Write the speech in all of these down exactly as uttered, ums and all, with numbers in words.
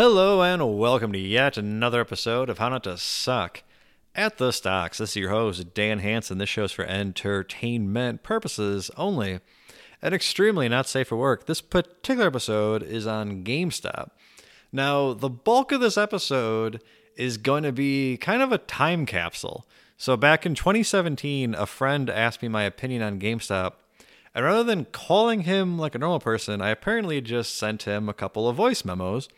Hello and welcome to yet another episode of How Not to Suck at the Stocks. This is your host, Dan Hansen. This show's for entertainment purposes only and extremely not safe for work. This particular episode is on GameStop. Now, the bulk of this episode is going to be kind of a time capsule. So back in twenty seventeen, a friend asked me my opinion on GameStop, and rather than calling him like a normal person, I apparently just sent him a couple of voice memos.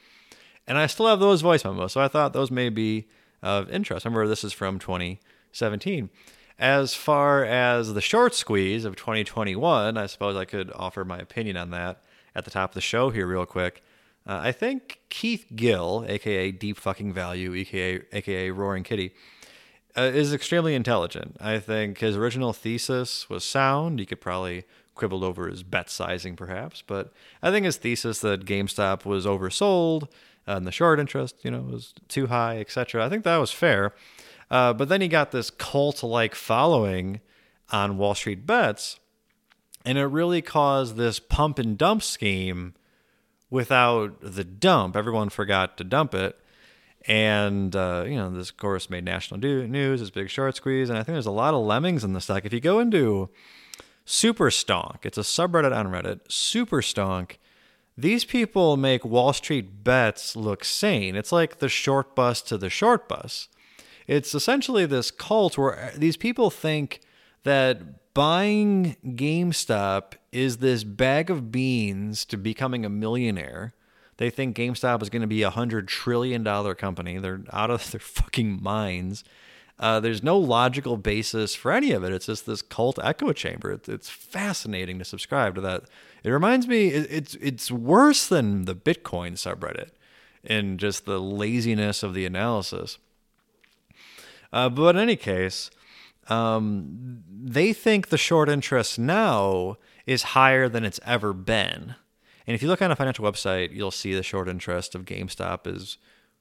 And I still have those voice memos, so I thought those may be of interest. Remember, this is from twenty seventeen. As far as the short squeeze of twenty twenty-one, I suppose I could offer my opinion on that at the top of the show here real quick. Uh, I think Keith Gill, a k a. Deep Fucking Value, a k a. a k a. Roaring Kitty, uh, is extremely intelligent. I think his original thesis was sound. You could probably quibble over his bet sizing, perhaps. But I think his thesis that GameStop was oversold, and the short interest, you know, was too high, et cetera. I think that was fair. Uh, but then he got this cult-like following on Wall Street Bets, and it really caused this pump and dump scheme without the dump. Everyone forgot to dump it. And, uh, you know, this, of course, made national news, this big short squeeze, and I think there's a lot of lemmings in the stock. If you go into Super Stonk, it's a subreddit on Reddit, Super Stonk, these people make Wall Street Bets look sane. It's like the short bus to the short bus. It's essentially this cult where these people think that buying GameStop is this bag of beans to becoming a millionaire. They think GameStop is going to be a hundred trillion dollar company. They're out of their fucking minds. Uh, there's no logical basis for any of it. It's just this cult echo chamber. It's, it's fascinating to subscribe to that. It reminds me, it, it's it's worse than the Bitcoin subreddit in just the laziness of the analysis. Uh, but in any case, um, they think the short interest now is higher than it's ever been. And if you look on a financial website, you'll see the short interest of GameStop is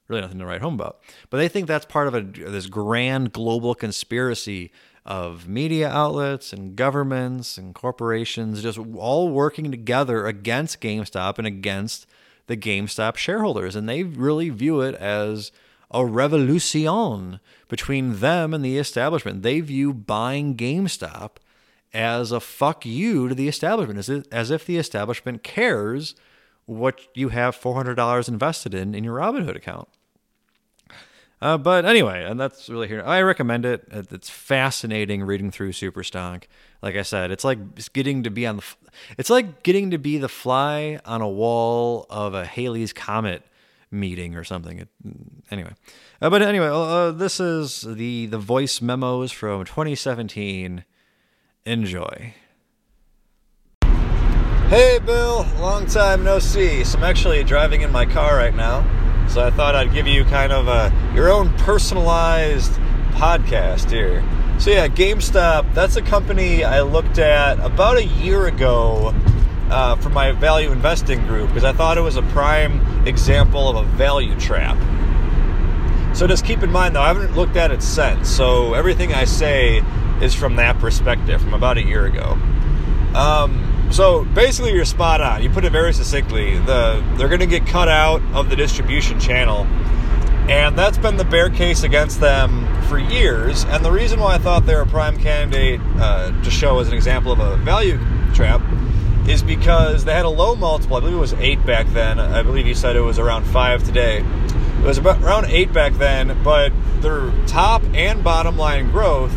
really nothing to write home about. But they think that's part of a, this grand global conspiracy of media outlets and governments and corporations just all working together against GameStop and against the GameStop shareholders. And they really view it as a revolution between them and the establishment. They view buying GameStop as a fuck you to the establishment, as if, as if the establishment cares what you have four hundred dollars invested in in your Robinhood account. Uh, but anyway, and that's really here. I recommend it. It's fascinating reading through Super Stonk. Like I said, it's like it's getting to be on the, it's like getting to be the fly on a wall of a Halley's Comet meeting or something. It, anyway, uh, but anyway, uh, this is the the voice memos from twenty seventeen. Enjoy. Hey Bill, long time no see. So I'm actually driving in my car right now. So I thought I'd give you kind of a, your own personalized podcast here. So yeah, GameStop, that's a company I looked at about a year ago uh, for my value investing group because I thought it was a prime example of a value trap. So just keep in mind, though, I haven't looked at it since. So everything I say is from that perspective, from about a year ago. Um... So basically you're spot on. You put it very succinctly. The they're going to get cut out of the distribution channel. And that's been the bear case against them for years. And the reason why I thought they're a prime candidate uh, to show as an example of a value trap is because they had a low multiple. I believe it was eight back then. I believe you said it was around five today. It was about around eight back then, but their top and bottom line growth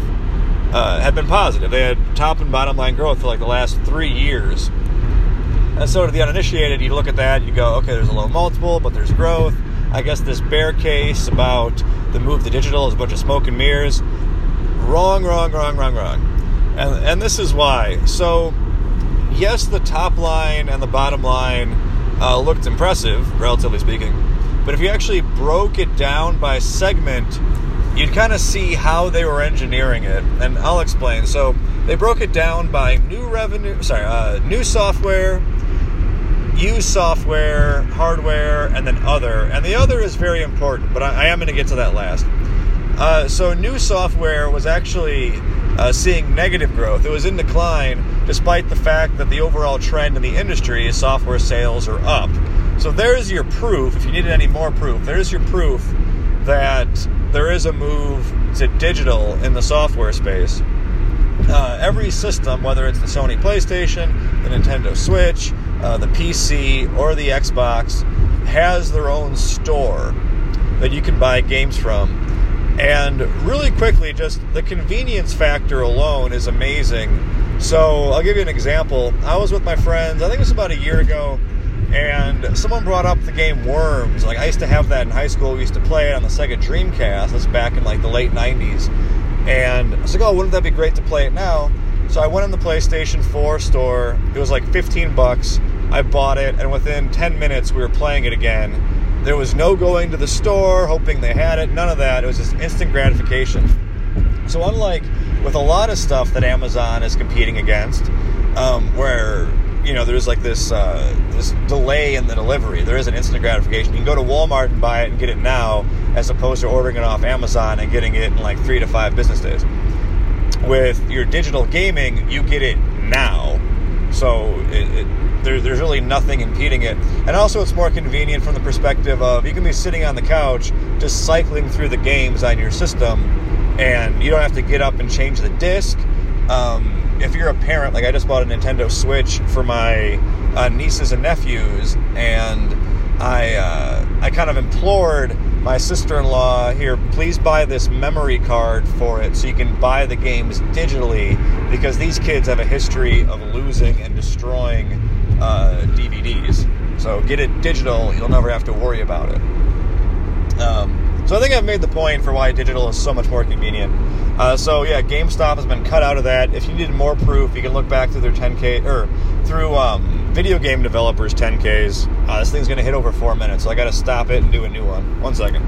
Uh, had been positive. They had top and bottom line growth for like the last three years. And so to the uninitiated, you look at that, you go, okay, there's a low multiple, but there's growth. I guess this bear case about the move to digital is a bunch of smoke and mirrors. Wrong, wrong, wrong, wrong, wrong. And, and this is why. So, yes, the top line and the bottom line uh, looked impressive, relatively speaking. But if you actually broke it down by segment, you'd kind of see how they were engineering it, and I'll explain. So they broke it down by new revenue, sorry, uh, new software, used software, hardware, and then other. And the other is very important, but I, I am going to get to that last. Uh, so new software was actually uh, seeing negative growth. It was in decline, despite the fact that the overall trend in the industry is software sales are up. So there's your proof, if you needed any more proof, there's your proof that there is a move to digital in the software space. Uh, every system, whether it's the Sony PlayStation, the Nintendo Switch, uh, the P C, or the Xbox, has their own store that you can buy games from. And really quickly, just the convenience factor alone is amazing. So I'll give you an example. I was with my friends, I think it was about a year ago, and someone brought up the game Worms. Like, I used to have that in high school. We used to play it on the Sega Dreamcast. That's back in like the late nineties. And I was like, oh, wouldn't that be great to play it now? So I went in the PlayStation four store. It was like fifteen bucks. I bought it, and within ten minutes we were playing it again. There was no going to the store, hoping they had it, none of that. It was just instant gratification. So unlike with a lot of stuff that Amazon is competing against, um, where, you know, there's like this uh, this delay in the delivery, there is an instant gratification. You can go to Walmart and buy it and get it now, as opposed to ordering it off Amazon and getting it in like three to five business days. With your digital gaming, you get it now. So it, it, there, there's really nothing impeding it. And also it's more convenient from the perspective of you can be sitting on the couch just cycling through the games on your system, and you don't have to get up and change the disc. Um, if you're a parent, like I just bought a Nintendo Switch for my uh, nieces and nephews, and I, uh, I kind of implored my sister-in-law here, please buy this memory card for it so you can buy the games digitally, because these kids have a history of losing and destroying uh, D V Ds. So get it digital, you'll never have to worry about it. Um, so I think I've made the point for why digital is so much more convenient. Uh, so yeah, GameStop has been cut out of that. If you needed more proof, you can look back through their ten K, or through um, video game developers' ten Ks. Uh, this thing's going to hit over four minutes, so I got to stop it and do a new one. One second.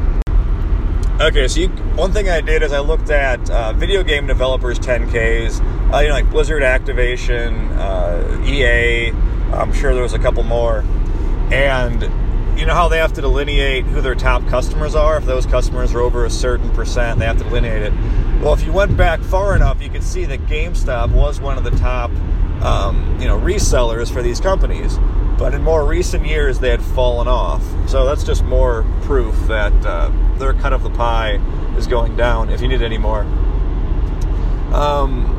Okay, so you, one thing I did is I looked at uh, video game developers' ten Ks, uh, you know, like Blizzard Activation, uh, E A, I'm sure there was a couple more, and you know how they have to delineate who their top customers are? If those customers are over a certain percent, they have to delineate it. Well, if you went back far enough, you could see that GameStop was one of the top Um, you know, resellers for these companies, but in more recent years they had fallen off. So that's just more proof that uh, their cut of the pie is going down. If you need any more, um,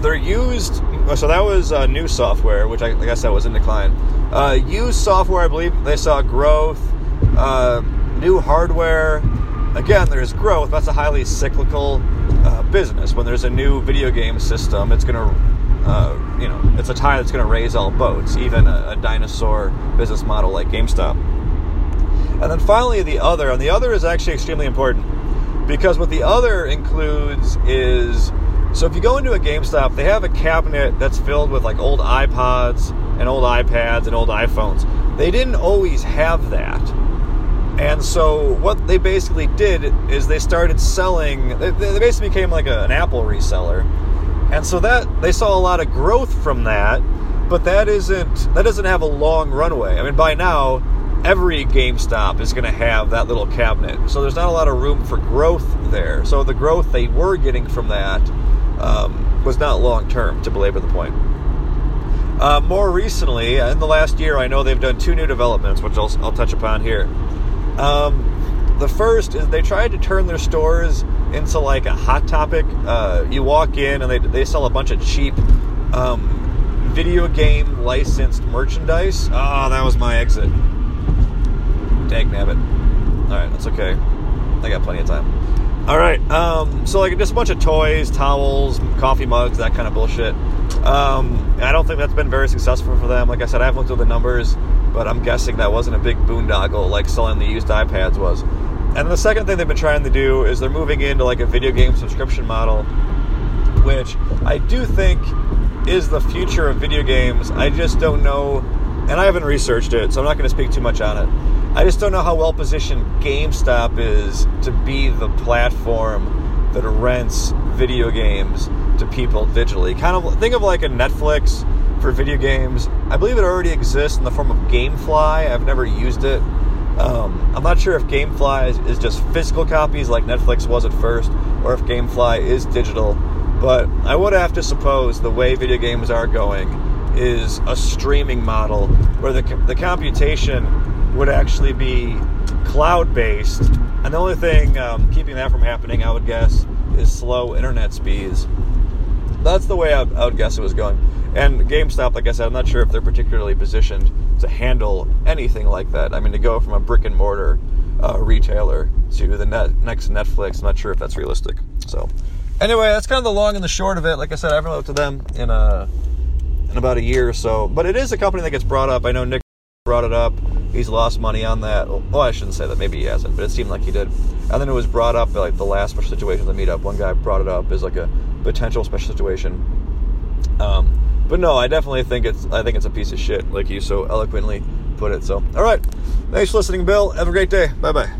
they're used. So that was uh, new software, which I, like I said, was in decline. Uh, used software, I believe they saw growth. Uh, new hardware, again, there's growth. That's a highly cyclical uh, business. When there's a new video game system, it's going to Uh, you know, it's a tide that's going to raise all boats, even a, a dinosaur business model like GameStop. And then finally, the other. And the other is actually extremely important, because what the other includes is, so if you go into a GameStop, they have a cabinet that's filled with like old iPods and old iPads and old iPhones. They didn't always have that. And so what they basically did is they started selling, they, they basically became like a, an Apple reseller. And so that they saw a lot of growth from that, but that isn't that doesn't have a long runway. I mean, by now, every GameStop is going to have that little cabinet. So there's not a lot of room for growth there. So the growth they were getting from that um, was not long-term, to belabor the point. Uh, more recently, in the last year, I know they've done two new developments, which I'll, I'll touch upon here. Um, the first is they tried to turn their stores into like a Hot Topic. Uh, you walk in and they they sell a bunch of cheap um, video game licensed merchandise. Ah, oh, that was my exit. Dang nabbit. All right, that's okay. I got plenty of time. All right, um, so like just a bunch of toys, towels, coffee mugs, that kind of bullshit. Um, I don't think that's been very successful for them. Like I said, I haven't looked at the numbers, but I'm guessing that wasn't a big boondoggle like selling the used iPads was. And the second thing they've been trying to do is they're moving into like a video game subscription model, which I do think is the future of video games. I just don't know, and I haven't researched it, so I'm not going to speak too much on it. I just don't know how well positioned GameStop is to be the platform that rents video games to people digitally. Kind of think of like a Netflix for video games. I believe it already exists in the form of GameFly. I've never used it. Um, I'm not sure if GameFly is just physical copies like Netflix was at first, or if GameFly is digital, but I would have to suppose the way video games are going is a streaming model where the the computation would actually be cloud-based. And the only thing um, keeping that from happening, I would guess, is slow internet speeds. That's the way I, I would guess it was going. And GameStop, like I said, I'm not sure if they're particularly positioned to handle anything like that. I mean, to go from a brick-and-mortar uh, retailer to the net, next Netflix, I'm not sure if that's realistic. So, anyway, that's kind of the long and the short of it. Like I said, I haven't looked to them in a, in about a year or so. But it is a company that gets brought up. I know Nick brought it up. He's lost money on that. Well, I shouldn't say that. Maybe he hasn't, but it seemed like he did. And then it was brought up, like, the last special situation of the meetup. One guy brought it up as, like, a potential special situation. Um, but, no, I definitely think it's I think it's a piece of shit, like you so eloquently put it. So, all right. Thanks for listening, Bill. Have a great day. Bye-bye.